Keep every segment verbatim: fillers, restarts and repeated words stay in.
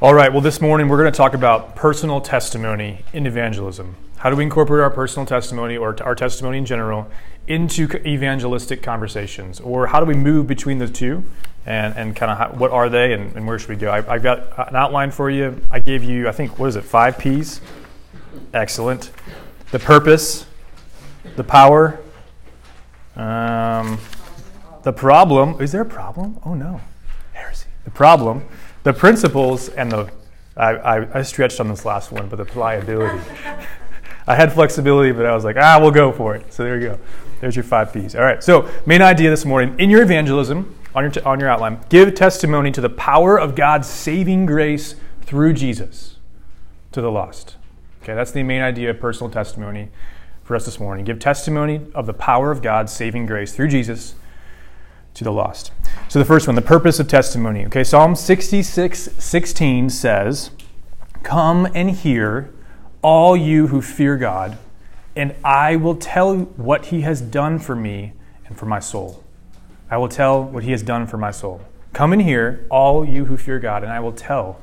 All right, well, this morning we're going to talk about personal testimony in evangelism. How do we incorporate our personal testimony or our testimony in general into evangelistic conversations? Or how do we move between the two and, and kind of how, what are they and, and where should we go? I, I've got an outline for you. I gave you, I think, what is it, five P's? Excellent. The purpose, the power, um, the problem. Is there a problem? Oh, no. Heresy. The problem. The principles and the, I, I, I stretched on this last one, but the pliability. I had flexibility, but I was like, ah, we'll go for it. So there you go. There's your five P's. All right. So main idea this morning, in your evangelism, on your, t- on your outline, give testimony to the power of God's saving grace through Jesus to the lost. Okay. That's the main idea of personal testimony for us this morning. Give testimony of the power of God's saving grace through Jesus to the lost. So the first one, the purpose of testimony. Okay, Psalm sixty-six sixteen says, "Come and hear, all you who fear God, and I will tell what he has done for me and for my soul. I will tell what he has done for my soul. Come and hear, all you who fear God, and I will tell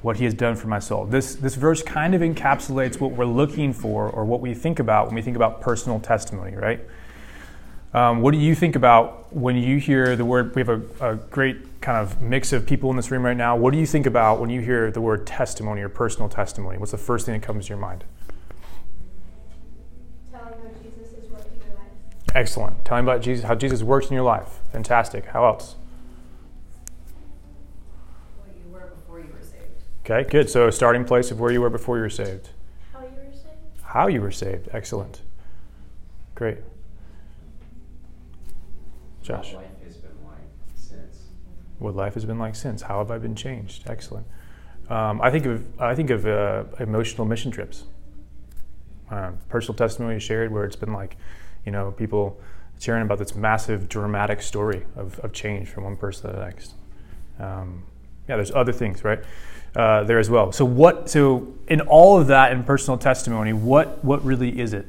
what he has done for my soul." This this verse kind of encapsulates what we're looking for or what we think about when we think about personal testimony, right? Um, what do you think about when you hear the word? We have a, a great kind of mix of people in this room right now. What do you think about when you hear the word testimony or personal testimony? What's the first thing that comes to your mind? Telling how Jesus has worked in your life. Excellent. Telling about Jesus, how Jesus works in your life. Fantastic. How else? Where you were before you were saved. Okay, good. So a starting place of where you were before you were saved. How you were saved. How you were saved. Excellent. Great. Josh. What life has been like since. What life has been like since. How have I been changed? Excellent. Um, I think of I think of uh, emotional mission trips. Uh, personal testimony shared where it's been like, you know, people sharing about this massive dramatic story of, of change from one person to the next. Um, yeah, there's other things, right? Uh, there as well. So what? So in all of that, in personal testimony, what what really is it?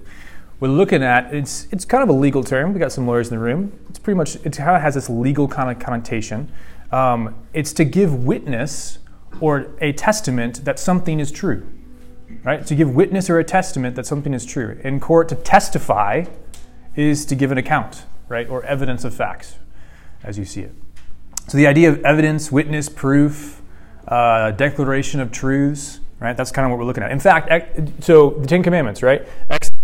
We're looking at it's it's kind of a legal term. We got some lawyers in the room. It's pretty much it kind of has this legal kind of connotation. Um, it's to give witness or a testament that something is true, right? To give witness or a testament that something is true in court. To testify is to give an account, right, or evidence of facts, as you see it. So the idea of evidence, witness, proof, uh, declaration of truths, right? That's kind of what we're looking at. In fact, so the Ten Commandments, right?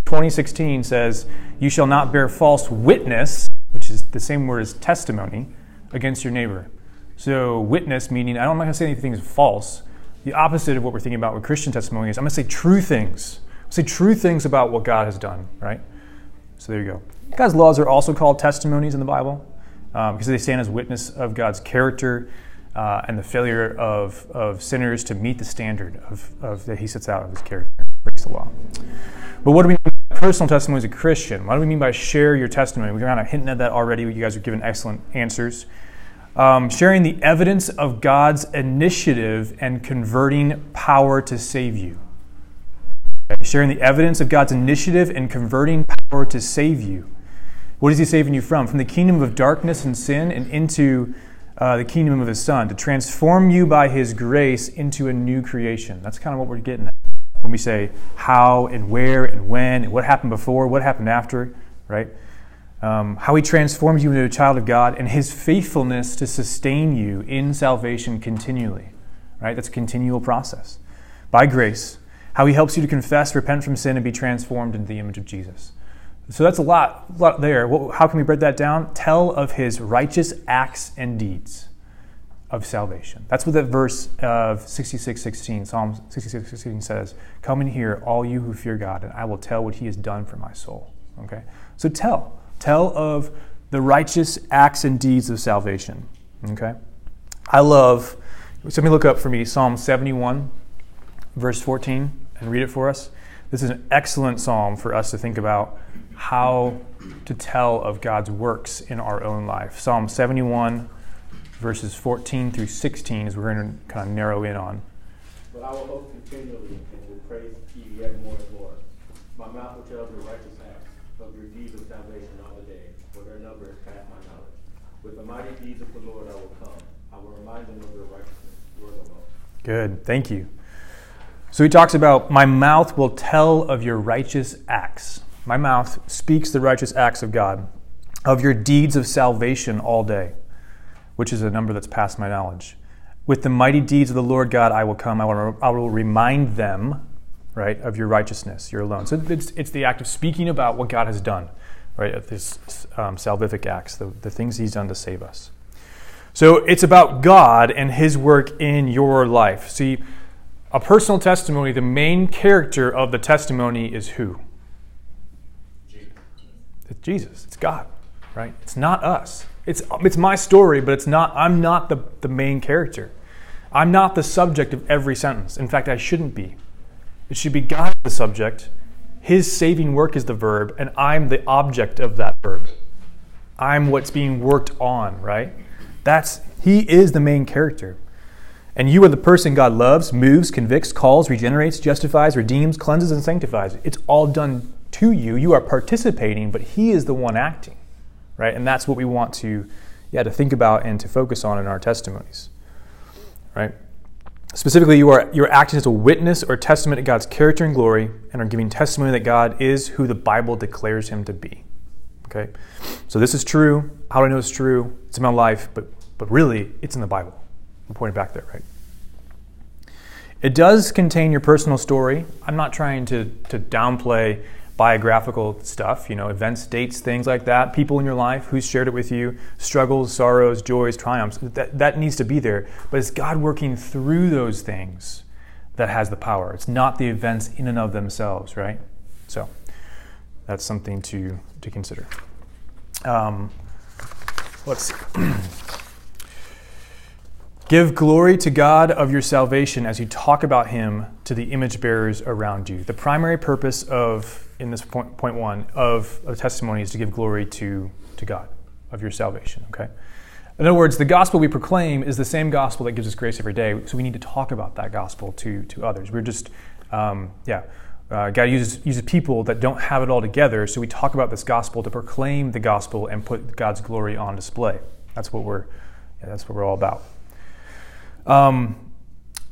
twenty sixteen says, "You shall not bear false witness," which is the same word as testimony, "against your neighbor." So witness meaning, I'm not going to say anything is false. The opposite of what we're thinking about with Christian testimony is I'm going to say true things. I'll say true things about what God has done, right? So there you go. God's laws are also called testimonies in the Bible um, because they stand as witness of God's character uh, and the failure of, of sinners to meet the standard of, of that he sets out of his character. Breaks the law. But what do we mean by personal testimony as a Christian? What do we mean by share your testimony? We're kind of hinting at that already. You guys are giving excellent answers. Um, sharing the evidence of God's initiative and converting power to save you. Okay. Sharing the evidence of God's initiative and converting power to save you. What is he saving you from? From the kingdom of darkness and sin and into uh, the kingdom of his Son. To transform you by his grace into a new creation. That's kind of what we're getting at. When we say how and where and when and what happened before, what happened after, right? Um, how he transforms you into a child of God and his faithfulness to sustain you in salvation continually, right? That's a continual process. By grace, how he helps you to confess, repent from sin, and be transformed into the image of Jesus. So that's a lot, a lot there. How can we break that down? Tell of his righteous acts and deeds of salvation. That's what that verse of sixty-six sixteen, Psalm sixty-six sixteen says, "Come and hear, all you who fear God, and I will tell what he has done for my soul." Okay? So tell. Tell of the righteous acts and deeds of salvation. Okay? I love, somebody look up for me Psalm seventy-one, verse fourteen, and read it for us. This is an excellent psalm for us to think about how to tell of God's works in our own life. Psalm seventy-one, verses fourteen through sixteen is we're going to kind of narrow in on. "But I will hope continually and will praise you yet more and more. My mouth will tell of your righteous acts, of your deeds of salvation all the day, for their number is past my knowledge. With the mighty deeds of the Lord I will come. I will remind them of your righteousness, yours alone. Good. Thank you. So he talks about, my mouth will tell of your righteous acts. My mouth speaks the righteous acts of God, of your deeds of salvation all day, which is a number that's past my knowledge. With the mighty deeds of the Lord God, I will come. I will, I will remind them, right, of your righteousness, your alone. So it's, it's the act of speaking about what God has done, right, of this um, salvific acts, the, the things he's done to save us. So it's about God and his work in your life. See, a personal testimony, the main character of the testimony is who? It's Jesus. It's God, right? It's not us. It's it's my story, but it's not. I'm not the, the main character. I'm not the subject of every sentence. In fact, I shouldn't be. It should be God the subject. His saving work is the verb, and I'm the object of that verb. I'm what's being worked on, right? That's he is the main character. And you are the person God loves, moves, convicts, calls, regenerates, justifies, redeems, cleanses, and sanctifies. It's all done to you. You are participating, but he is the one acting, right? And that's what we want to, yeah, to think about and to focus on in our testimonies, right? Specifically, you are you're acting as a witness or testament to God's character and glory, and are giving testimony that God is who the Bible declares him to be, okay? So this is true. How do I know it's true? It's in my life, but but really, it's in the Bible. I'm pointing back there, right? It does contain your personal story. I'm not trying to to downplay biographical stuff, you know, events, dates, things like that, people in your life, who's shared it with you, struggles, sorrows, joys, triumphs, that, that needs to be there. But it's God working through those things that has the power. It's not the events in and of themselves, right? So that's something to, to consider. Um, let's see. Give glory to God of your salvation as you talk about him to the image bearers around you. The primary purpose of, in this point, point one, of a testimony is to give glory to, to God of your salvation, okay? In other words, the gospel we proclaim is the same gospel that gives us grace every day, so we need to talk about that gospel to, to others. We're just, um, yeah, uh, God uses, uses people that don't have it all together, so we talk about this gospel to proclaim the gospel and put God's glory on display. That's what we're, yeah, that's what we're all about. Um,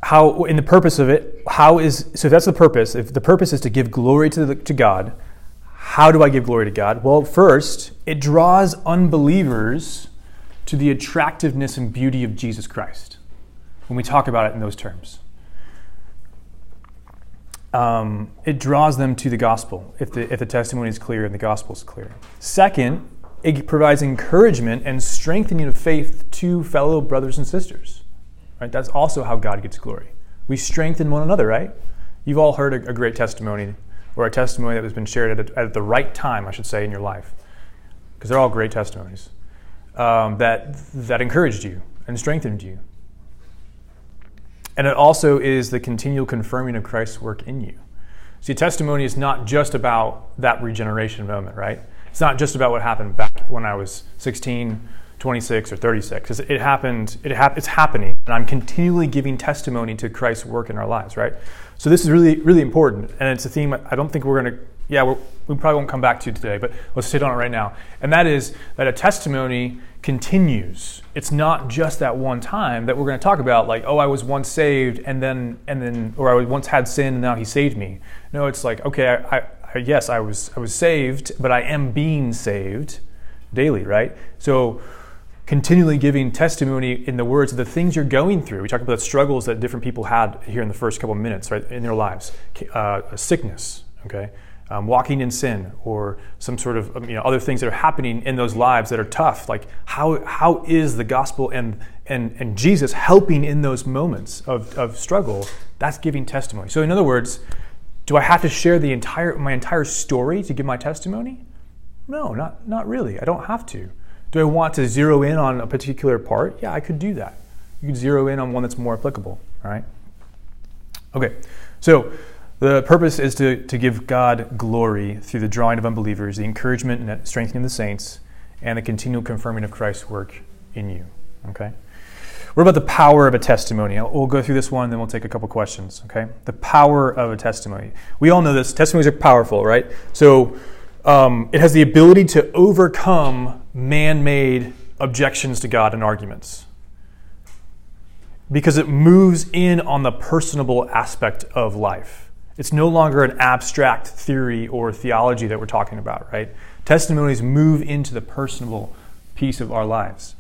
how in the purpose of it, how is, so if that's the purpose, if the purpose is to give glory to the, to God, how do I give glory to God? Well, first, it draws unbelievers to the attractiveness and beauty of Jesus Christ when we talk about it in those terms. Um, it draws them to the gospel if the, if the testimony is clear and the gospel is clear. Second, it provides encouragement and strengthening of faith to fellow brothers and sisters. Right? That's also how God gets glory. We strengthen one another, right? You've all heard a, a great testimony, or a testimony that has been shared at, a, at the right time, I should say, in your life, because they're all great testimonies, um, that that encouraged you and strengthened you. And it also is the continual confirming of Christ's work in you. See, testimony is not just about that regeneration moment, right? It's not just about what happened back when I was sixteen, twenty-six or thirty-six. It happened. It ha- it's happening, and I'm continually giving testimony to Christ's work in our lives, right? So this is really, really important, and it's a theme I don't think we're going to, yeah, we're, we probably won't come back to today, but let's sit on it right now. And that is that a testimony continues. It's not just that one time that we're going to talk about, like, oh, I was once saved, and then, and then, or I once had sin, and now he saved me. No, it's like, okay, I, I, I yes, I was, I was saved, but I am being saved daily, right? So continually giving testimony in the words of the things you're going through. We talked about the struggles that different people had here in the first couple of minutes, right, in their lives. Uh, a sickness, okay, um, walking in sin, or some sort of, you know, other things that are happening in those lives that are tough. Like how how is the gospel and and and Jesus helping in those moments of of struggle? That's giving testimony. So in other words, do I have to share the entire my entire story to give my testimony? No, not not really. I don't have to. Do I want to zero in on a particular part? Yeah, I could do that. You could zero in on one that's more applicable, right? Okay, so the purpose is to, to give God glory through the drawing of unbelievers, the encouragement and strengthening of the saints, and the continual confirming of Christ's work in you, okay? What about the power of a testimony? We'll go through this one, then we'll take a couple questions, okay? The power of a testimony. We all know this. Testimonies are powerful, right? So um, it has the ability to overcome man-made objections to God and arguments. because it moves in on the personable aspect of life. It's no longer an abstract theory or theology that we're talking about, right? Testimonies move into the personable piece of our lives.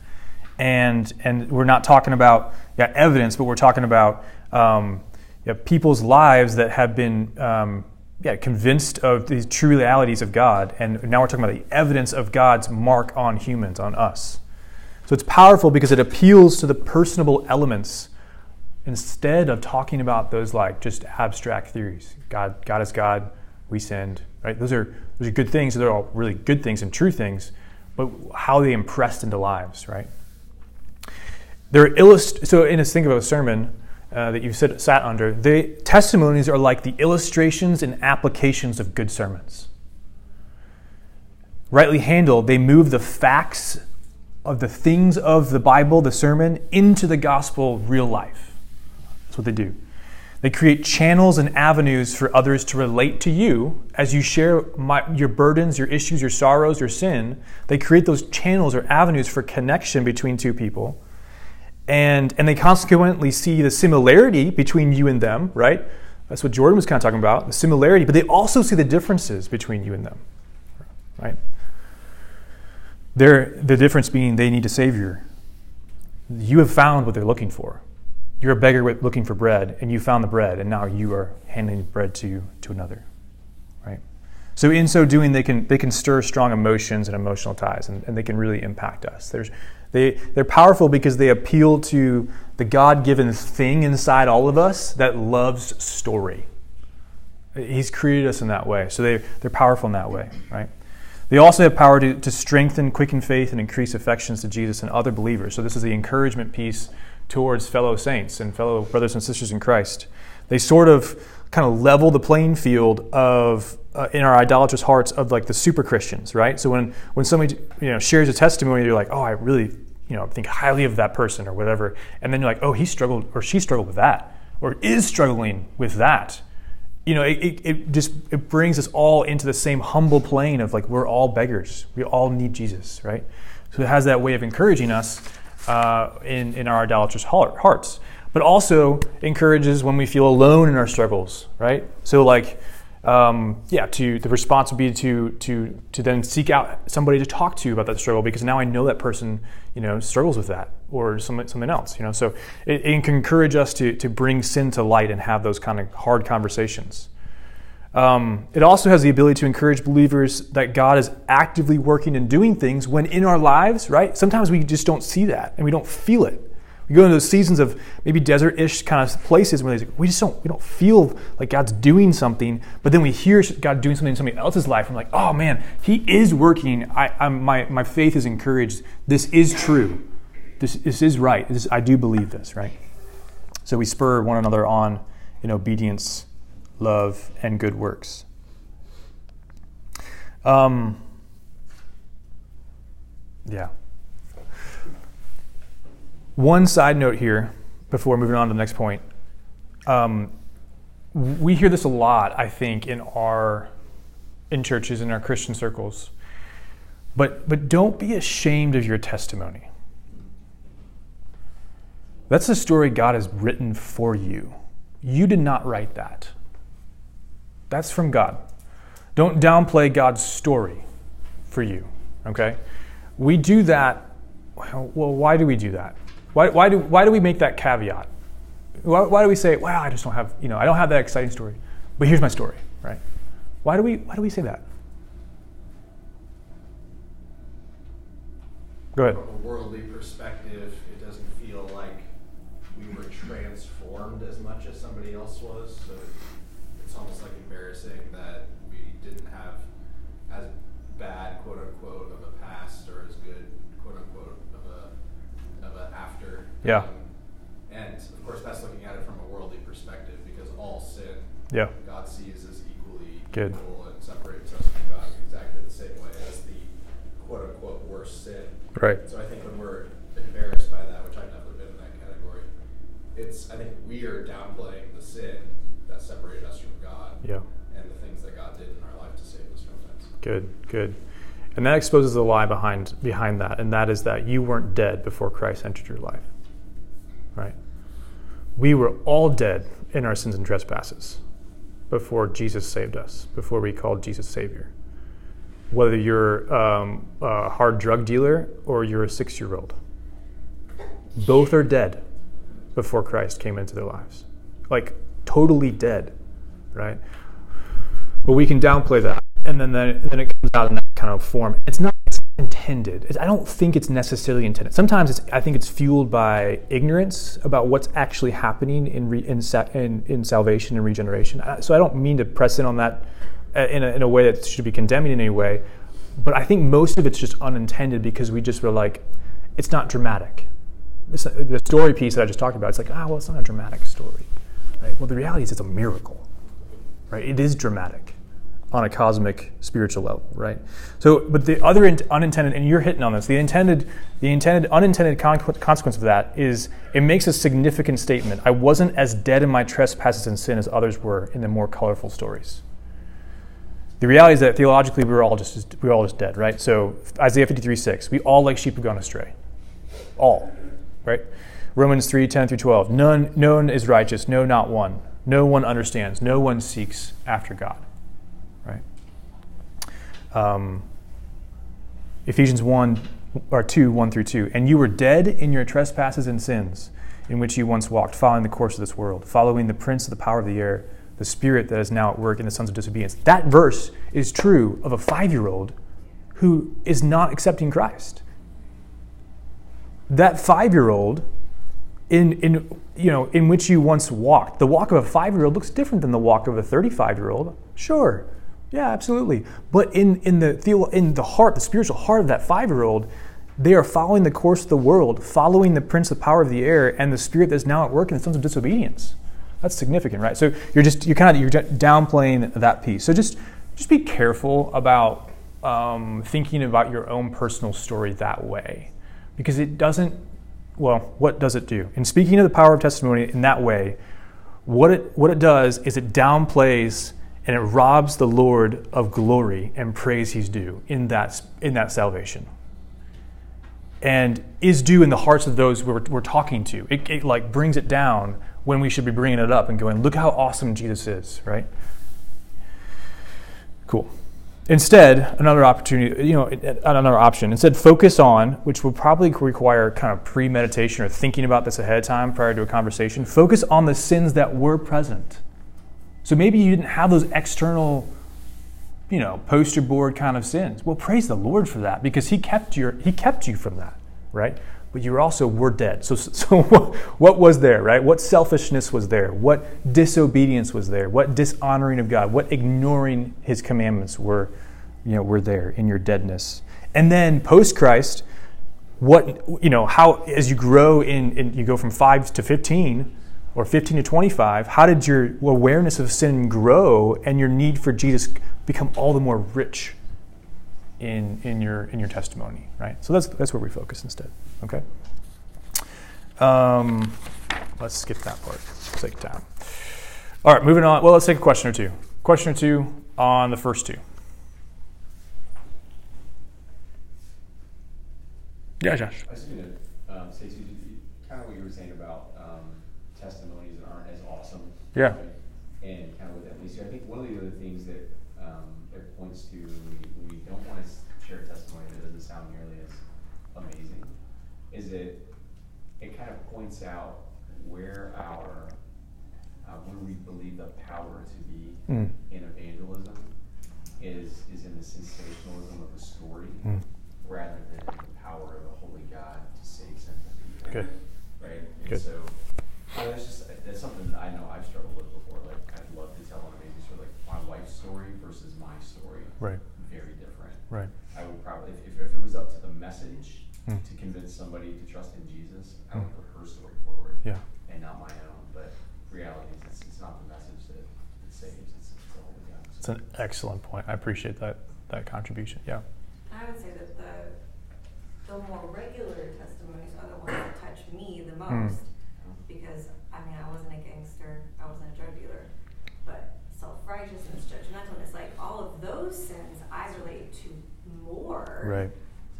And and we're not talking about yeah, evidence, but we're talking about um, yeah, people's lives that have been um, yeah, convinced of these true realities of God. And now we're talking about the evidence of God's mark on humans, on us. So it's powerful because it appeals to the personable elements instead of talking about those like just abstract theories. God, God is God, we sinned, right? Those are those are good things. They're all really good things and true things, but how are they impressed into lives, right? They're illust- so in a think of a sermon uh, that you've sit, sat under, the testimonies are like the illustrations and applications of good sermons. Rightly handled, they move the facts of the things of the Bible, the sermon, into the gospel real life. That's what they do. They create channels and avenues for others to relate to you as you share my, your burdens, your issues, your sorrows, your sin. They create those channels or avenues for connection between two people. And and they consequently see the similarity between you and them, right? That's what Jordan was kind of talking about, the similarity. But they also see the differences between you and them, right? They're, the difference being they need a Savior. You have found what they're looking for. You're a beggar looking for bread, and you found the bread, and now you are handing bread to, to another, right? So in so doing, they can they can stir strong emotions and emotional ties, and, and they can really impact us. There's They, they're powerful because they appeal to the God-given thing inside all of us that loves story. He's created us in that way. So they, they're powerful in that way, right? They also have power to, to strengthen, quicken faith, and increase affections to Jesus and other believers. So this is the encouragement piece towards fellow saints and fellow brothers and sisters in Christ. They sort of kind of level the playing field of uh, in our idolatrous hearts of like the super Christians, right? So when when somebody you know shares a testimony, you're like, oh, I really you know think highly of that person or whatever, and then you're like, oh, he struggled or she struggled with that or is struggling with that. You know, it, it, it just it brings us all into the same humble plane of like we're all beggars, we all need Jesus, right? So it has that way of encouraging us uh, in in our idolatrous heart, hearts. But also encourages when we feel alone in our struggles, right? So like, um, yeah, to the response would be to to to then seek out somebody to talk to about that struggle because now I know that person, you know, struggles with that or something something else, you know. So it, it can encourage us to to bring sin to light and have those kind of hard conversations. Um, it also has the ability to encourage believers that God is actively working and doing things when in our lives, right? Sometimes we just don't see that and we don't feel it. You go into those seasons of maybe desert-ish kind of places where we just don't we don't feel like God's doing something, but then we hear God doing something in somebody else's life. And we're like, oh man, He is working. I, I'm, my my faith is encouraged. This is true. This this is right. This, I do believe this, right? So we spur one another on in obedience, love, and good works. Um. Yeah. One side note here before moving on to the next point. Um, we hear this a lot, I think, in our in churches, in our Christian circles. But but don't be ashamed of your testimony. That's the story God has written for you. You did not write that. That's from God. Don't downplay God's story for you. Okay? We do that. Well, why do we do that? Why, why do why do we make that caveat? Why, why do we say, "Wow, I just don't have you know I don't have that exciting story," but here's my story, right? Why do we why do we say that? Go ahead. From a worldly perspective, it doesn't feel like we were transformed as much as somebody else was, so it's almost like embarrassing that we didn't have as bad, quote unquote, of a past or as good, quote unquote, of a of an after. Yeah. Um, and of course that's looking at it from a worldly perspective because all sin yeah. God sees as equally good. Equal and separates us from God in exactly the same way as the quote unquote worst sin. Right. So I think when we're embarrassed by that, which I've never been in that category, it's I think we are downplaying the sin that separated us from God yeah. and the things that God did in our life to save us from that. Good, good. And that exposes the lie behind behind that, and that is that you weren't dead before Christ entered your life, right? we were all dead in our sins and trespasses before Jesus saved us, before we called Jesus Savior. Whether you're um, a hard drug dealer or you're a six-year-old, both are dead before Christ came into their lives. Like, totally dead, right? But we can downplay that, and then, then, then it comes out in that kind of form. It's not intended. It's, I don't think it's necessarily intended. Sometimes it's, I think it's fueled by ignorance about what's actually happening in re, in, sa, in in salvation and regeneration. So I don't mean to press in on that in a, in a way that should be condemning in any way, but I think most of it's just unintended because we just were like, it's not dramatic. It's, the story piece that I just talked about, it's like, ah, well, it's not a dramatic story. Right? Well, the reality is it's a miracle. Right? It is dramatic on a cosmic spiritual level, right? So, but the other in, unintended, and you're hitting on this, the intended, the intended, unintended con- consequence of that is it makes a significant statement. I wasn't as dead in my trespasses and sin as others were in the more colorful stories. The reality is that theologically we were all just we were all just dead, right? So Isaiah fifty-three six, we all like sheep have gone astray, all, right? Romans three ten through twelve, none, none is righteous, no, not one. No one understands. No one seeks after God, right? Um, Ephesians one, or two, one through two. And you were dead in your trespasses and sins in which you once walked, following the course of this world, following the prince of the power of the air, the spirit that is now at work in the sons of disobedience. That verse is true of a five-year-old who is not accepting Christ. That five-year-old In, in you know, in which you once walked. The walk of a five-year-old looks different than the walk of a thirty-five-year-old. Sure, yeah, absolutely. But in in the theo- in the heart, the spiritual heart of that five-year-old, they are following the course of the world, following the prince of the power of the air and the spirit that's now at work in the sons of disobedience. That's significant, right? So you're just you're kind of you're downplaying that piece. So just just be careful about um, thinking about your own personal story that way, because it doesn't. Well, what does it do? And speaking of the power of testimony in that way, what it what it does is it downplays and it robs the Lord of glory and praise he's due in that in that salvation, and is due in the hearts of those we're, we're talking to. It, it like brings it down when we should be bringing it up and going, look how awesome Jesus is, right? Cool. Instead, another opportunity, you know, another option. Instead, focus on, which will probably require kind of premeditation or thinking about this ahead of time prior to a conversation. Focus on the sins that were present. So maybe you didn't have those external, you know, poster board kind of sins. Well, praise the Lord for that, because He kept your He kept you from that, right? But you also were dead. So, so what, what was there, right? What selfishness was there? What disobedience was there? What dishonoring of God? What ignoring His commandments were, you know, were there in your deadness? And then post Christ, what you know, how as you grow in, in, you go from five to fifteen, or fifteen to twenty-five. How did your awareness of sin grow, and your need for Jesus become all the more rich? In, in your in your testimony, right? So that's that's where we focus instead. Okay. Um, let's skip that part. Let's take time. All right, moving on. Well, let's take a question or two. Question or two on the first two. Yeah, Josh. I was just going to um, say, Susie, kind of what you were saying about um, testimonies that aren't as awesome. Yeah. Right? And kind of what that means. So I think one of the other things that um, it points to. Testimony that doesn't sound nearly as amazing is it it kind of points out where our uh, where we believe the power to be mm. in evangelism is is in the sensationalism of the story mm. rather than the power of the holy God to save sinful people. Good. Right? And Good. So well, that's just that's something that I know I've struggled with before. Like I'd love to tell an amazing story, like my wife's story versus my story. Right. Very different. Right. I would probably, if, if it was up to the message mm. to convince somebody to trust in Jesus, I would mm. put her story forward yeah. and not my own. But reality is it's, it's not the message that it saves, it's the Holy God. It's an excellent point. I appreciate that that contribution. Yeah. I would say that the the more regular testimonies are the ones that touch me the most mm. because, I mean, I wasn't a gangster, I wasn't a drug dealer, but self-righteousness, judgmental, it's like all of those sins I relate to more, right?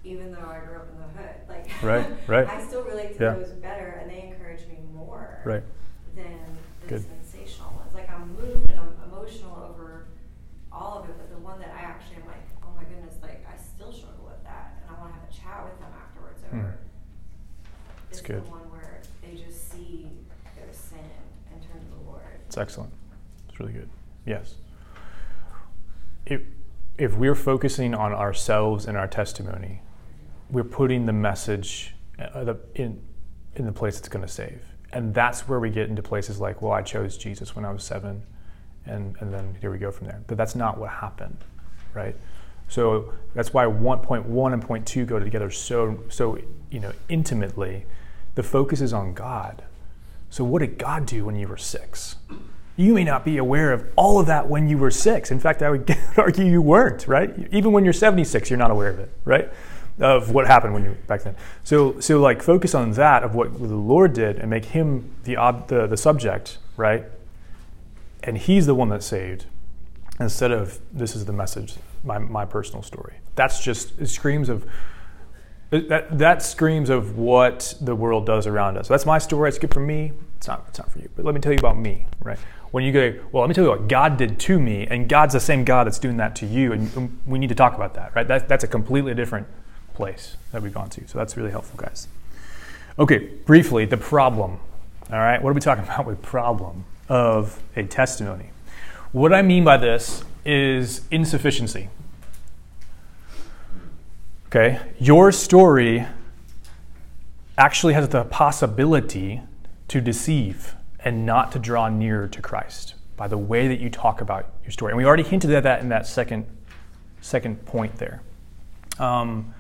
Even though I grew up in the hood, like right, right. I still relate to yeah. those better, and they encourage me more, right? Good. Sensational ones. Like, I'm moved and I'm emotional over all of it, but the one that I actually am like, oh my goodness, like I still struggle with that, and I want to have a chat with them afterwards. Over it's hmm. good. The one where they just see their sin and turn to the Lord. It's excellent. It's really good. Yes. If if we're focusing on ourselves and our testimony, we're putting the message in in the place it's going to save. And that's where we get into places like, well, I chose Jesus when I was seven, and, and then here we go from there. But that's not what happened, right? So that's why one point one and point two go together so, so you know, intimately. The focus is on God. So what did God do when you were six? You may not be aware of all of that when you were six. In fact, I would argue you weren't, right? Even when you're seventy-six, you're not aware of it, right? Of what happened when you back then. So, so like focus on that of what the Lord did and make Him the ob, the, the subject, right? And He's the one that saved, instead of this is the message, my my personal story. That's just it screams of that that screams of what the world does around us. That's my story. It's good for me. It's not. It's not for you. But let me tell you about me, right? When you go, well, let me tell you what God did to me, and God's the same God that's doing that to you, and, and we need to talk about that, right? That that's a completely different place that we've gone to. So that's really helpful, guys. Okay, briefly, the problem. All right, what are we talking about with problem of a testimony? What I mean by this is insufficiency. Okay, your story actually has the possibility to deceive and not to draw nearer to Christ by the way that you talk about your story. And we already hinted at that in that second second point there. Um,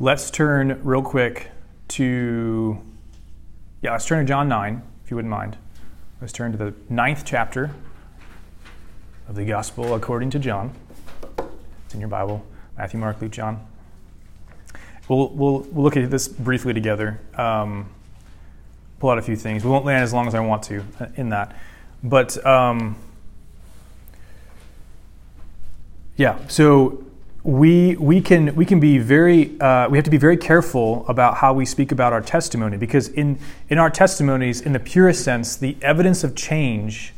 Let's turn real quick to, yeah, let's turn to John nine, if you wouldn't mind. Let's turn to the ninth chapter of the Gospel according to John. It's in your Bible, Matthew, Mark, Luke, John. We'll we'll, we'll look at this briefly together, um, pull out a few things. We won't land as long as I want to in that. But, um, yeah, so... We we can we can be very uh, we have to be very careful about how we speak about our testimony, because in in our testimonies, in the purest sense, the evidence of change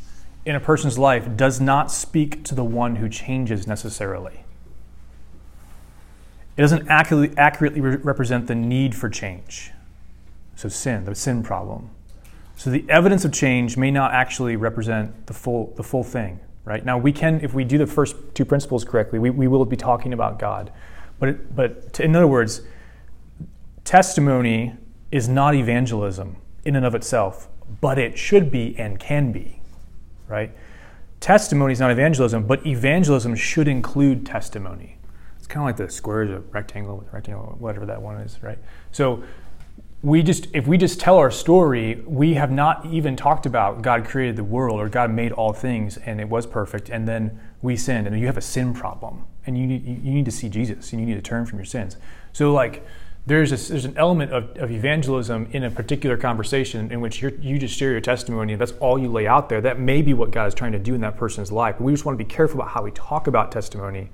in a person's life does not speak to the one who changes necessarily. It doesn't accurately accurately re- represent the need for change. So sin, the sin problem. So the evidence of change may not actually represent the full the full thing. Right? Now, we can, if we do the first two principles correctly, we, we will be talking about God. But it, but to, in other words, testimony is not evangelism in and of itself, but it should be and can be, right? Testimony is not evangelism, but evangelism should include testimony. It's kind of like the squares of rectangle, rectangle, whatever that one is, right? So we just, if we just tell our story, we have not even talked about God created the world or God made all things and it was perfect, and then we sinned, and you have a sin problem, and you need, you need to see Jesus, and you need to turn from your sins. So like there's a, there's an element of, of evangelism in a particular conversation in which you're, you just share your testimony, and that's all you lay out there. That may be what God is trying to do in that person's life. But we just want to be careful about how we talk about testimony,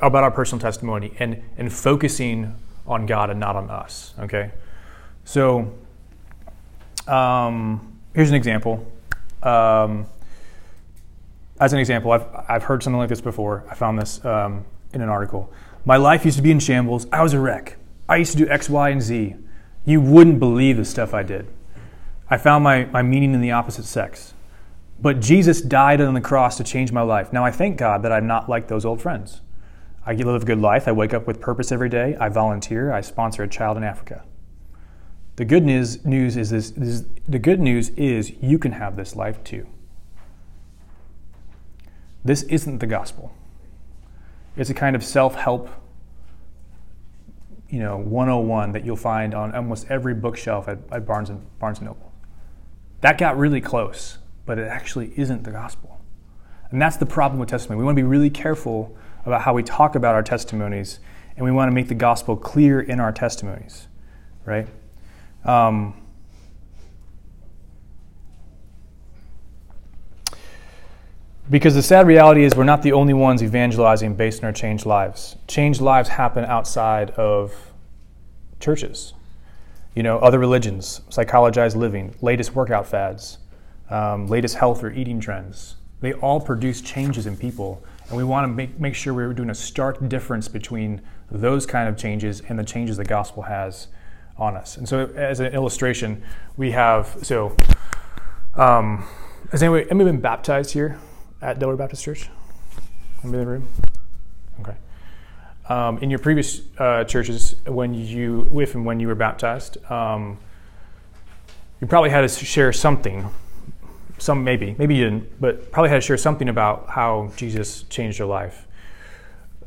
about our personal testimony, and and focusing on God and not on us. Okay. So, um, here's an example. Um, as an example, I've I've heard something like this before. I found this um, in an article. My life used to be in shambles. I was a wreck. I used to do X, Y, and Z. You wouldn't believe the stuff I did. I found my, my meaning in the opposite sex. But Jesus died on the cross to change my life. Now, I thank God that I'm not like those old friends. I live a good life. I wake up with purpose every day. I volunteer. I sponsor a child in Africa. The good news, news is this, this. The good news is you can have this life too. This isn't the gospel. It's a kind of self-help, you know, one oh one that you'll find on almost every bookshelf at, at Barnes and Barnes and Noble. That got really close, but it actually isn't the gospel, and that's the problem with testimony. We want to be really careful about how we talk about our testimonies, and we want to make the gospel clear in our testimonies, right? Um, because the sad reality is we're not the only ones evangelizing based on our changed lives. Changed lives happen outside of churches. You know, other religions, psychologized living, latest workout fads, um, latest health or eating trends. They all produce changes in people, and we want to make, make sure we're doing a stark difference between those kind of changes and the changes the gospel has on us. And so as an illustration, we have, so um, has anybody, anybody been baptized here at Del Ray Baptist Church? Anybody in the room? Okay. Um, in your previous uh, churches, when you, if and when you were baptized, um, you probably had to share something. Some maybe, maybe you didn't, but probably had to share something about how Jesus changed your life.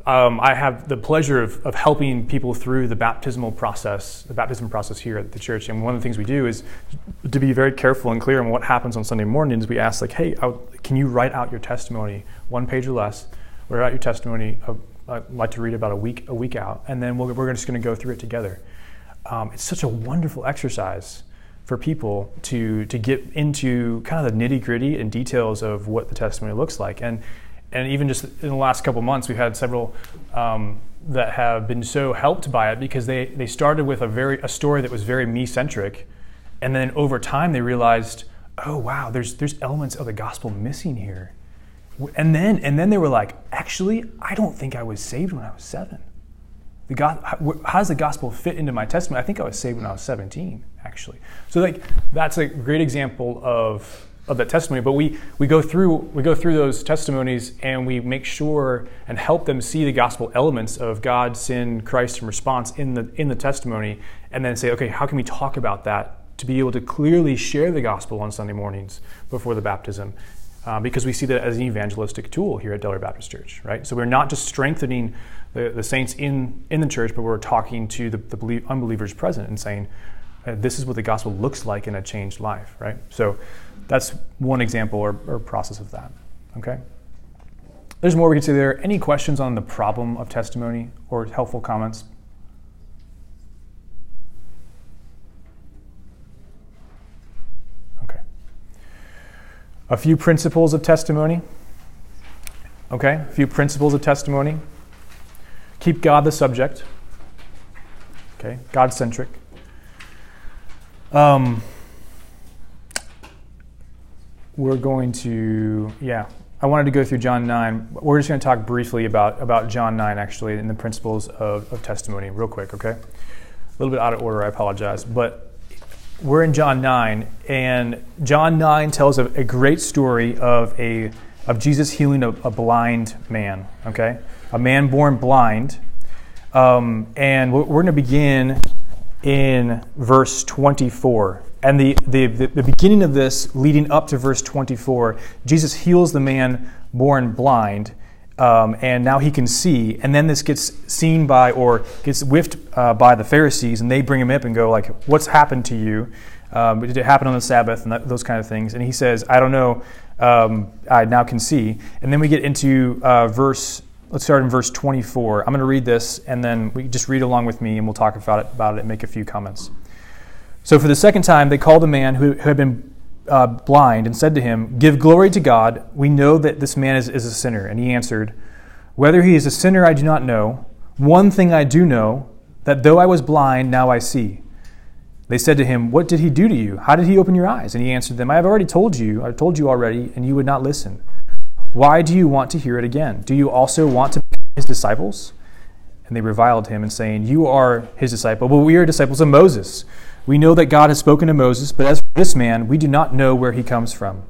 Um, I have the pleasure of, of helping people through the baptismal process, the baptism process here at the church. And one of the things we do is to be very careful and clear on what happens on Sunday mornings. We ask, like, hey, I'll, can you write out your testimony, one page or less? Write out your testimony. Of, I'd like to read about a week a week out, and then we'll, we're just going to go through it together. Um, it's such a wonderful exercise for people to to get into kind of the nitty-gritty and details of what the testimony looks like. And and even just in the last couple months, we've had several um, that have been so helped by it because they, they started with a very a story that was very me-centric, and then over time they realized, oh wow, there's there's elements of the gospel missing here. And then and then they were like, actually, I don't think I was saved when I was seven. The God, how, how does the gospel fit into my testimony? I think I was saved when I was seventeen, actually. So like that's a great example of of that testimony. But we we go through we go through those testimonies and we make sure and help them see the gospel elements of God, sin, Christ, and response in the in the testimony, and then say, okay, how can we talk about that to be able to clearly share the gospel on Sunday mornings before the baptism? Uh, because we see that as an evangelistic tool here at Del Ray Baptist Church, right? So we're not just strengthening the, the saints in, in the church, but we're talking to the, the belie- unbelievers present and saying, uh, this is what the gospel looks like in a changed life, right? So that's one example or, or process of that, okay? There's more we can say there. Any questions on the problem of testimony or helpful comments? A few principles of testimony. Okay, a few principles of testimony. Keep God the subject. Okay, God-centric. Um, we're going to, yeah, I wanted to go through John nine. We're just going to talk briefly about, about John nine, actually, and the principles of, of testimony real quick, okay? A little bit out of order, I apologize, but we're in John nine, and John nine tells a, a great story of a of Jesus healing a, a blind man, okay? A man born blind. Um, and we're, we're going to begin in verse twenty-four. And the, the, the, the beginning of this, leading up to verse twenty-four, Jesus heals the man born blind, um, and now he can see. And then this gets seen by or gets whiffed uh, by the Pharisees, and they bring him up and go like, what's happened to you? Um, did it happen on the Sabbath and that, those kind of things? And he says, I don't know, um, I now can see. And then we get into uh, verse, let's start in verse twenty-four. I'm going to read this, and then we just read along with me, and we'll talk about it, about it and make a few comments. So for the second time, they called the man who, who had been Uh, blind and said to him, give glory to God. We know that this man is, is a sinner. And he answered, whether he is a sinner, I do not know. One thing I do know, that though I was blind, now I see. They said to him, what did he do to you? How did he open your eyes? And he answered them, I have already told you, I told you already, and you would not listen. Why do you want to hear it again? Do you also want to become his disciples? And they reviled him and saying, you are his disciple, but we are disciples of Moses. We know that God has spoken to Moses, but as for this man, we do not know where he comes from.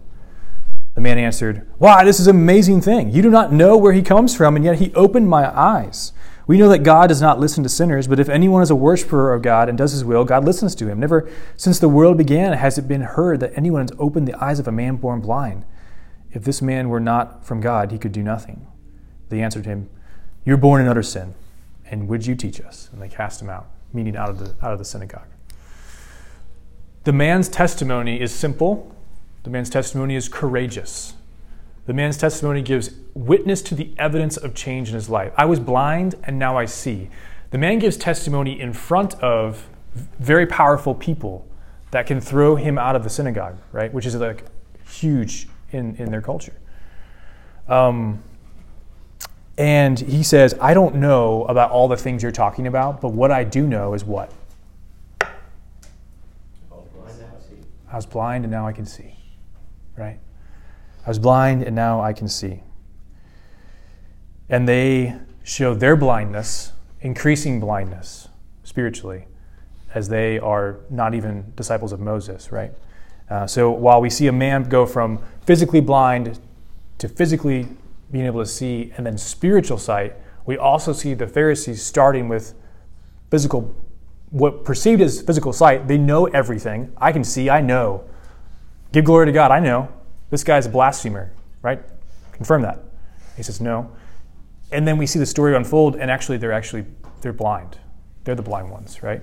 The man answered, wow, this is an amazing thing. You do not know where he comes from, and yet he opened my eyes. We know that God does not listen to sinners, but if anyone is a worshiper of God and does his will, God listens to him. Never since the world began has it been heard that anyone has opened the eyes of a man born blind. If this man were not from God, he could do nothing. They answered him, you're born in utter sin, and would you teach us? And they cast him out, meaning out of the out of the synagogue. The man's testimony is simple. The man's testimony is courageous. The man's testimony gives witness to the evidence of change in his life. I was blind, and now I see. The man gives testimony in front of very powerful people that can throw him out of the synagogue, right? Which is like huge in, in their culture. Um, and he says, I don't know about all the things you're talking about, but what I do know is what? I was blind, and now I can see. right? I was blind and now I can see. And they show their blindness, increasing blindness spiritually, as they are not even disciples of Moses, right? Uh, so while we see a man go from physically blind to physically being able to see and then spiritual sight, we also see the Pharisees starting with physical, what perceived as physical sight. They know everything. I can see, I know. Give glory to God, I know. This guy's a blasphemer, right? Confirm that. He says no. And then we see the story unfold, and actually they're actually, they're blind. They're the blind ones, right?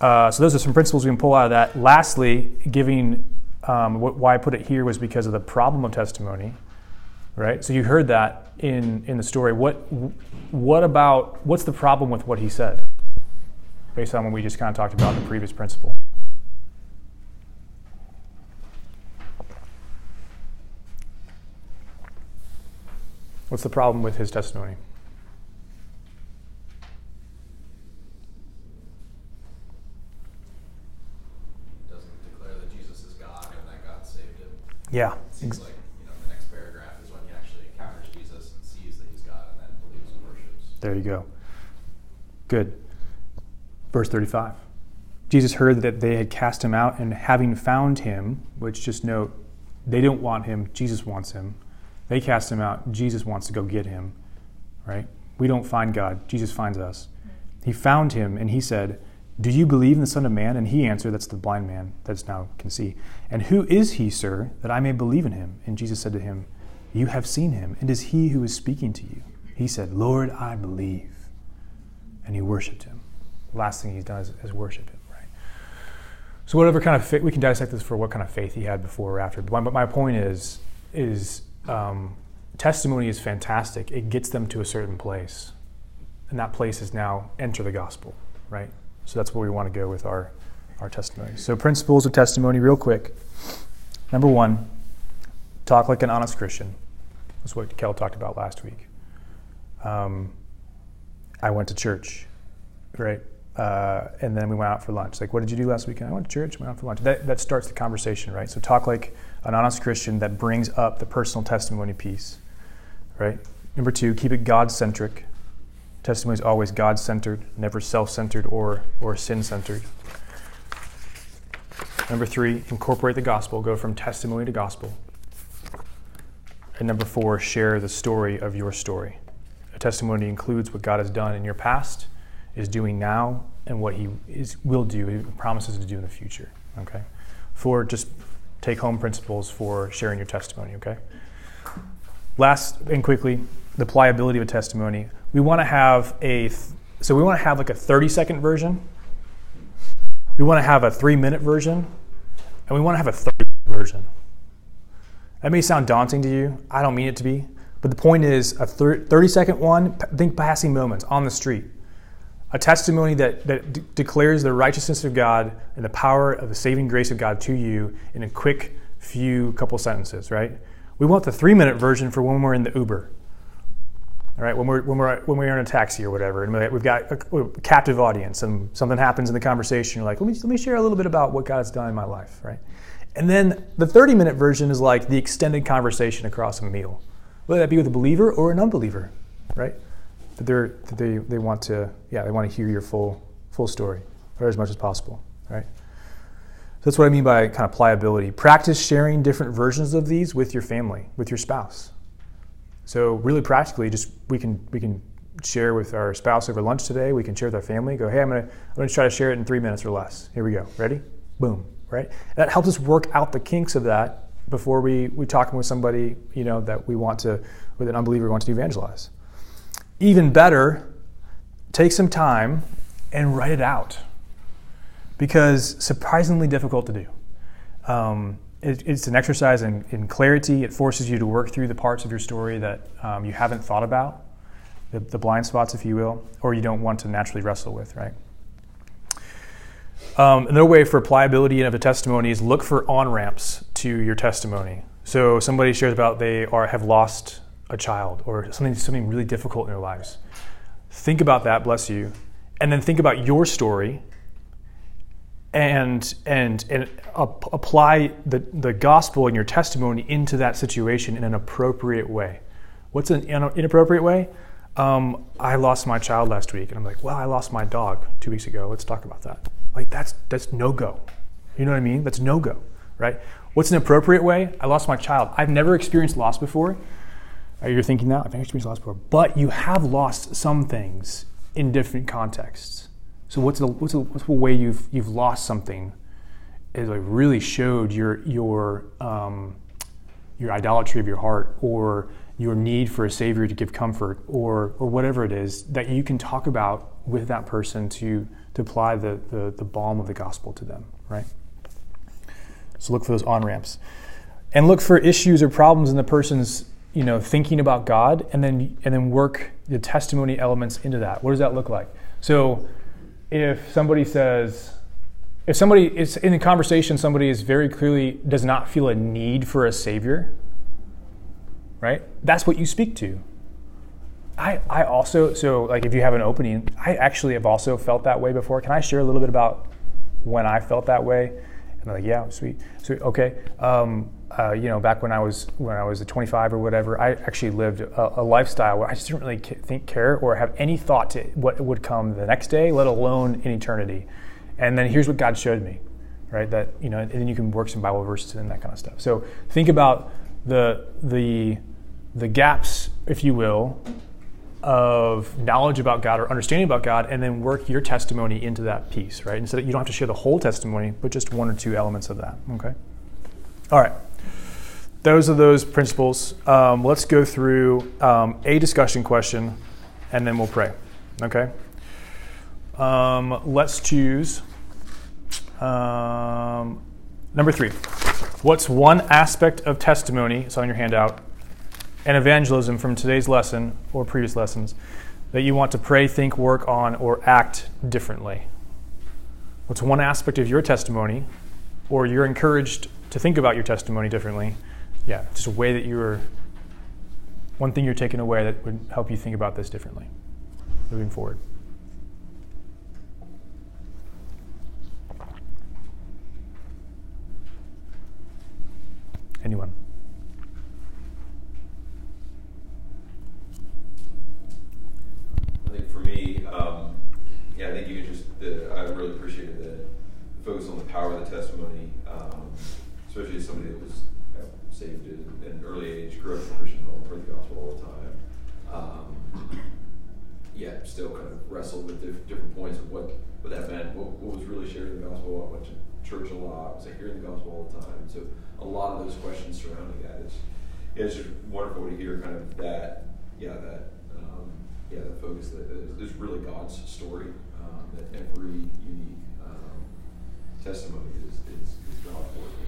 Uh, so those are some principles we can pull out of that. Lastly, giving, um, wh- why I put it here was because of the problem of testimony, right? So you heard that in, in the story. What what about, what's the problem with what he said? Based on what we just kind of talked about in the previous principle. What's the problem with his testimony? He doesn't declare that Jesus is God and that God saved him. Yeah. It seems like, you know, the next paragraph is when he actually encounters Jesus and sees that he's God and then believes and worships. There you go. Good. Verse thirty-five. Jesus heard that they had cast him out, and having found him, which just note, they don't want him, Jesus wants him. They cast him out. Jesus wants to go get him, right? We don't find God. Jesus finds us. He found him, and he said, "Do you believe in the Son of Man?" And he answered, that's the blind man that's now can see. "And who is he, sir, that I may believe in him?" And Jesus said to him, "You have seen him. It is he who is speaking to you." He said, "Lord, I believe." And he worshipped him. The last thing he's done is, is worship him, right? So whatever kind of faith, we can dissect this for what kind of faith he had before or after. But my, my point is, is... Um, testimony is fantastic. It gets them to a certain place, and that place is now enter the gospel, right? So that's where we want to go with our, our testimony. So principles of testimony real quick. Number one, talk like an honest Christian. That's what Kel talked about last week. Um, I went to church, right? Uh, and then we went out for lunch. Like, what did you do last weekend? I went to church, went out for lunch. That, that starts the conversation, right? So talk like an honest Christian. That brings up the personal testimony piece, right? Number two, keep it God-centric. Testimony is always God-centered, never self-centered or, or sin-centered. Number three, incorporate the gospel. Go from testimony to gospel. And number four, share the story of your story. A testimony includes what God has done in your past, is doing now, and what he is will do, he promises to do in the future, okay? For just take-home principles for sharing your testimony, okay? Last and quickly, the pliability of a testimony. We want to have a, th- so we want to have like a thirty-second version. We want to have a three-minute version, and we want to have a thirty-minute version. That may sound daunting to you. I don't mean it to be, but the point is a thirty-second one, think passing moments on the street. A testimony that, that de- declares the righteousness of God and the power of the saving grace of God to you in a quick few couple sentences, right? We want the three-minute version for when we're in the Uber, all right? When we're when we're when we're in a taxi or whatever, and we've got a, a captive audience, and something happens in the conversation. You're like, let me let me share a little bit about what God's done in my life, right? And then the thirty-minute version is like the extended conversation across a meal, whether that be with a believer or an unbeliever, right? That they're, that they they want to yeah they want to hear your full full story, or as much as possible, right? So that's what I mean by kind of pliability. Practice sharing different versions of these with your family, with your spouse. So really practically, just we can we can share with our spouse over lunch today. We can share with our family. Go, hey, I'm gonna I'm gonna try to share it in three minutes or less. Here we go. Ready? Boom. Right? And that helps us work out the kinks of that before we we talking with somebody, you know, that we want to, with an unbeliever we want to evangelize. Even better, take some time and write it out, because surprisingly difficult to do. Um, it, it's an exercise in, in clarity. It forces you to work through the parts of your story that um, you haven't thought about, the, the blind spots, if you will, or you don't want to naturally wrestle with, right? Um, another way for pliability of a testimony is look for on-ramps to your testimony. So somebody shares about they are have lost a child or something something really difficult in their lives. Think about that, bless you, and then think about your story and and and ap- apply the, the gospel and your testimony into that situation in an appropriate way. What's an inappropriate way? Um, I lost my child last week, and I'm like, well, I lost my dog two weeks ago. Let's talk about that. Like, that's that's no go. You know what I mean? That's no go, right? What's an appropriate way? I lost my child. I've never experienced loss before. You're thinking that? I've never experienced loss before. But you have lost some things in different contexts. So what's the what's the, what's the way you've you've lost something? It like really showed your your um, your idolatry of your heart, or your need for a savior to give comfort, or or whatever it is that you can talk about with that person to to apply the the, the balm of the gospel to them, right? So look for those on-ramps, and look for issues or problems in the person's, you know, thinking about God, and then and then work the testimony elements into that. What does that look like? So if somebody says, if somebody is in a conversation, somebody is very clearly does not feel a need for a savior, right? That's what you speak to. I I also, so like if you have an opening, I actually have also felt that way before. Can I share a little bit about when I felt that way? And I'm like, yeah, sweet, sweet, okay. Um, Uh, you know, back when I was when I was a twenty-five or whatever, I actually lived a, a lifestyle where I just didn't really ca- think, care, or have any thought to what would come the next day, let alone in eternity. And then here's what God showed me, right? That, you know, and then you can work some Bible verses and that kind of stuff. So think about the the the gaps, if you will, of knowledge about God or understanding about God, and then work your testimony into that piece, right? And so that you don't have to share the whole testimony, but just one or two elements of that. Okay. All right. Those are those principles. Um, let's go through um, a discussion question, and then we'll pray, okay? Um, let's choose um, number three. What's one aspect of testimony, it's on your handout, and evangelism from today's lesson or previous lessons that you want to pray, think, work on, or act differently? What's one aspect of your testimony, or you're encouraged to think about your testimony differently? Yeah, just a way that you're, one thing you're taking away that would help you think about this differently moving forward. Anyone? I think for me, um, yeah, I think you just, the, I really appreciated the focus on the power of the testimony, um, especially as somebody that was saved at an early age, grew up in a Christian home, heard the gospel all the time. Um, yeah, still kind of wrestled with diff- different points of what, what that meant, what, what was really shared in the gospel. I went to church a lot, was I hearing the gospel all the time? So a lot of those questions surrounding that. It's, yeah, it's just wonderful to hear kind of that, yeah, that, um, yeah, that focus that is really God's story, um, that every unique um, testimony is, is, is God working.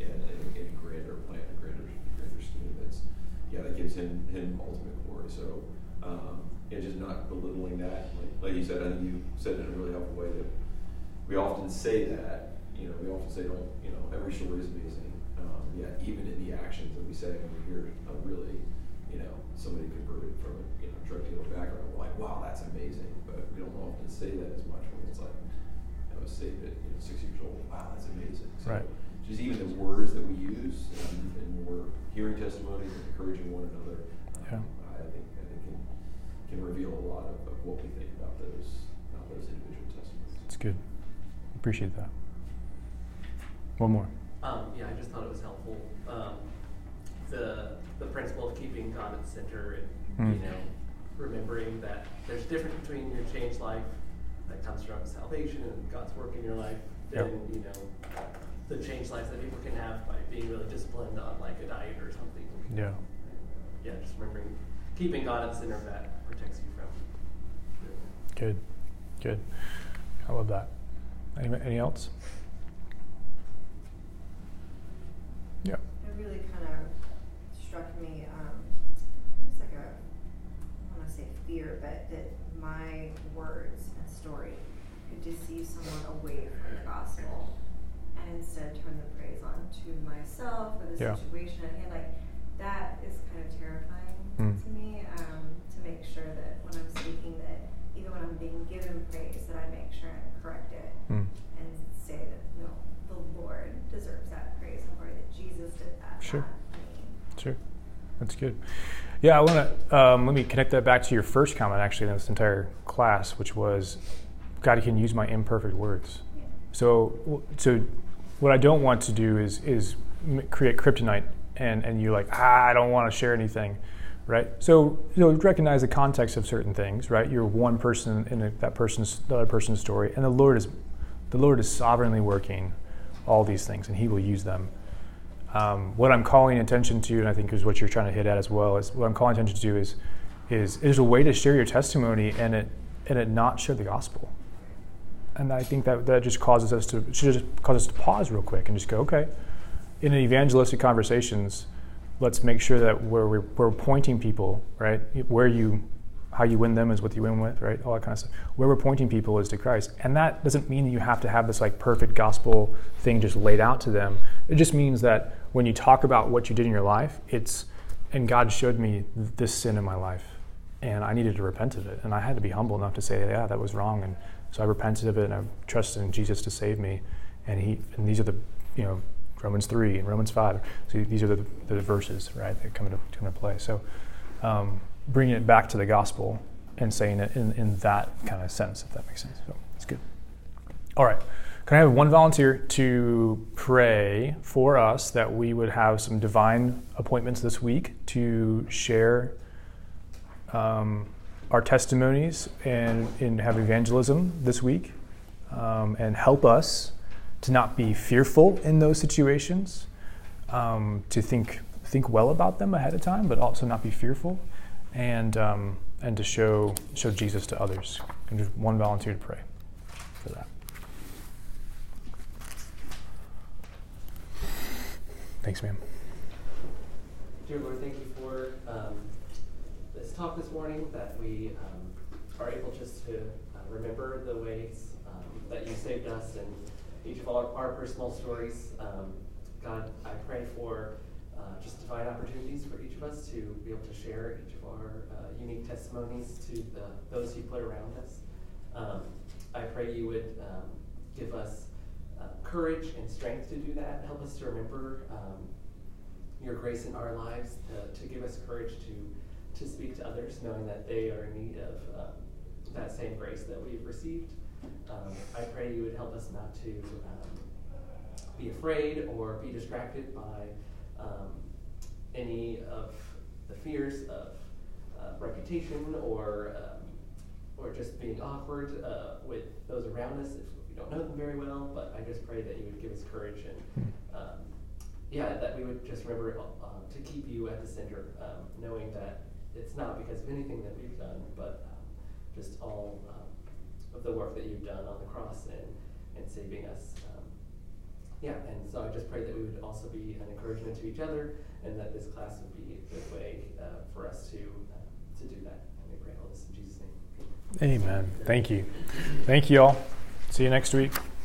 Yeah, and in a grander plan, a grander, grander scheme. That's, yeah, that gives him him ultimate glory. So, um, yeah, just not belittling that. Like, like you said, I think you said it in a really helpful way that we often say that. You know, we often say, don't, you know, every story is amazing. Um, yeah, even in the actions that we say when we hear, uh, really, you know, somebody converted from a, you know, drug dealer background, we're like, wow, that's amazing. But we don't often say that as much when it's like, I was saved at, you know, six years old. Wow, that's amazing. So, right. Just even the words that we use, and, and we're hearing testimonies and encouraging one another, um, yeah. I think, I think can, can reveal a lot of, of what we think about those, about those individual testimonies. That's good. Appreciate that. One more. Um, yeah, I just thought it was helpful. Um, the the principle of keeping God at the center, and mm. you know, remembering that there's a difference between your changed life that comes from salvation and God's work in your life, and yep. you know. the changed lives that people can have by being really disciplined on like a diet or something. Yeah. Yeah, just remembering, keeping God at the center of that protects you from. Good, good. I love that. Any, any else? Yeah. It really kind of struck me, um, it was like a, I want to say fear, but that my words and story could deceive someone away from the gospel. And instead turn the praise on to myself or the yeah. situation at hand. Like, that is kind of terrifying mm. to me, um, to make sure that when I'm speaking that even when I'm being given praise, that I make sure and correct it mm. and say that no, the Lord deserves that praise, and Lord, that Jesus did that. Sure, that sure, that's good. Yeah, I want to um, let me connect that back to your first comment actually in this entire class, which was, God can use my imperfect words. Yeah. So, so what I don't want to do is is create kryptonite, and and you're like, ah, I don't want to share anything. Right, so you know, recognize the context of certain things. Right, you're one person in a, that person's the other person's story, and the Lord is, the Lord is sovereignly working all these things, and He will use them. Um, what I'm calling attention to, and I think is what you're trying to hit at as well, is what I'm calling attention to is, is is a way to share your testimony and it and it not share the gospel. And I think that that just causes us to should just cause us to pause real quick and just go, okay, in evangelistic conversations, let's make sure that we're, we're pointing people, right? Where you, how you win them is what you win with, right? All that kind of stuff. Where we're pointing people is to Christ. And that doesn't mean that you have to have this like perfect gospel thing just laid out to them. It just means that when you talk about what you did in your life, it's, and God showed me this sin in my life and I needed to repent of it. And I had to be humble enough to say, yeah, that was wrong. And so I repented of it and I trusted in Jesus to save me. And he, and these are the, you know, Romans three and Romans five. So these are the, the verses, right, that come into, come into play. So um, bringing it back to the gospel and saying it in, in that kind of sense, if that makes sense. So it's good. All right. Can I have one volunteer to pray for us that we would have some divine appointments this week to share um, our testimonies and, and have evangelism this week um, and help us to not be fearful in those situations, um, to think think well about them ahead of time, but also not be fearful, and um, and to show show Jesus to others. And just one volunteer to pray for that. Thanks, ma'am. Dear Lord, thank you for um, this talk this morning, that we um, are able just to uh, remember the ways um, that you saved us and each of all our personal stories. Um, God, I pray for uh, just divine opportunities for each of us to be able to share each of our uh, unique testimonies to the, those who put around us. Um, I pray you would um, give us uh, courage and strength to do that. Help us to remember um, your grace in our lives, to, to give us courage to, to speak to others, knowing that they are in need of um, that same grace that we've received. Um, I pray you would help us not to um, be afraid or be distracted by um, any of the fears of uh, reputation or um, or just being awkward uh, with those around us if we don't know them very well. But I just pray that you would give us courage and um, yeah, that we would just remember uh, to keep you at the center, um, knowing that it's not because of anything that we've done, but um, just all. Um, of the work that you've done on the cross and, and saving us. Um, yeah, and so I just pray that we would also be an encouragement to each other and that this class would be a good way uh, for us to uh, to do that. And we pray all this in Jesus' name. Amen. Amen. Thank you. Thank you all. See you next week.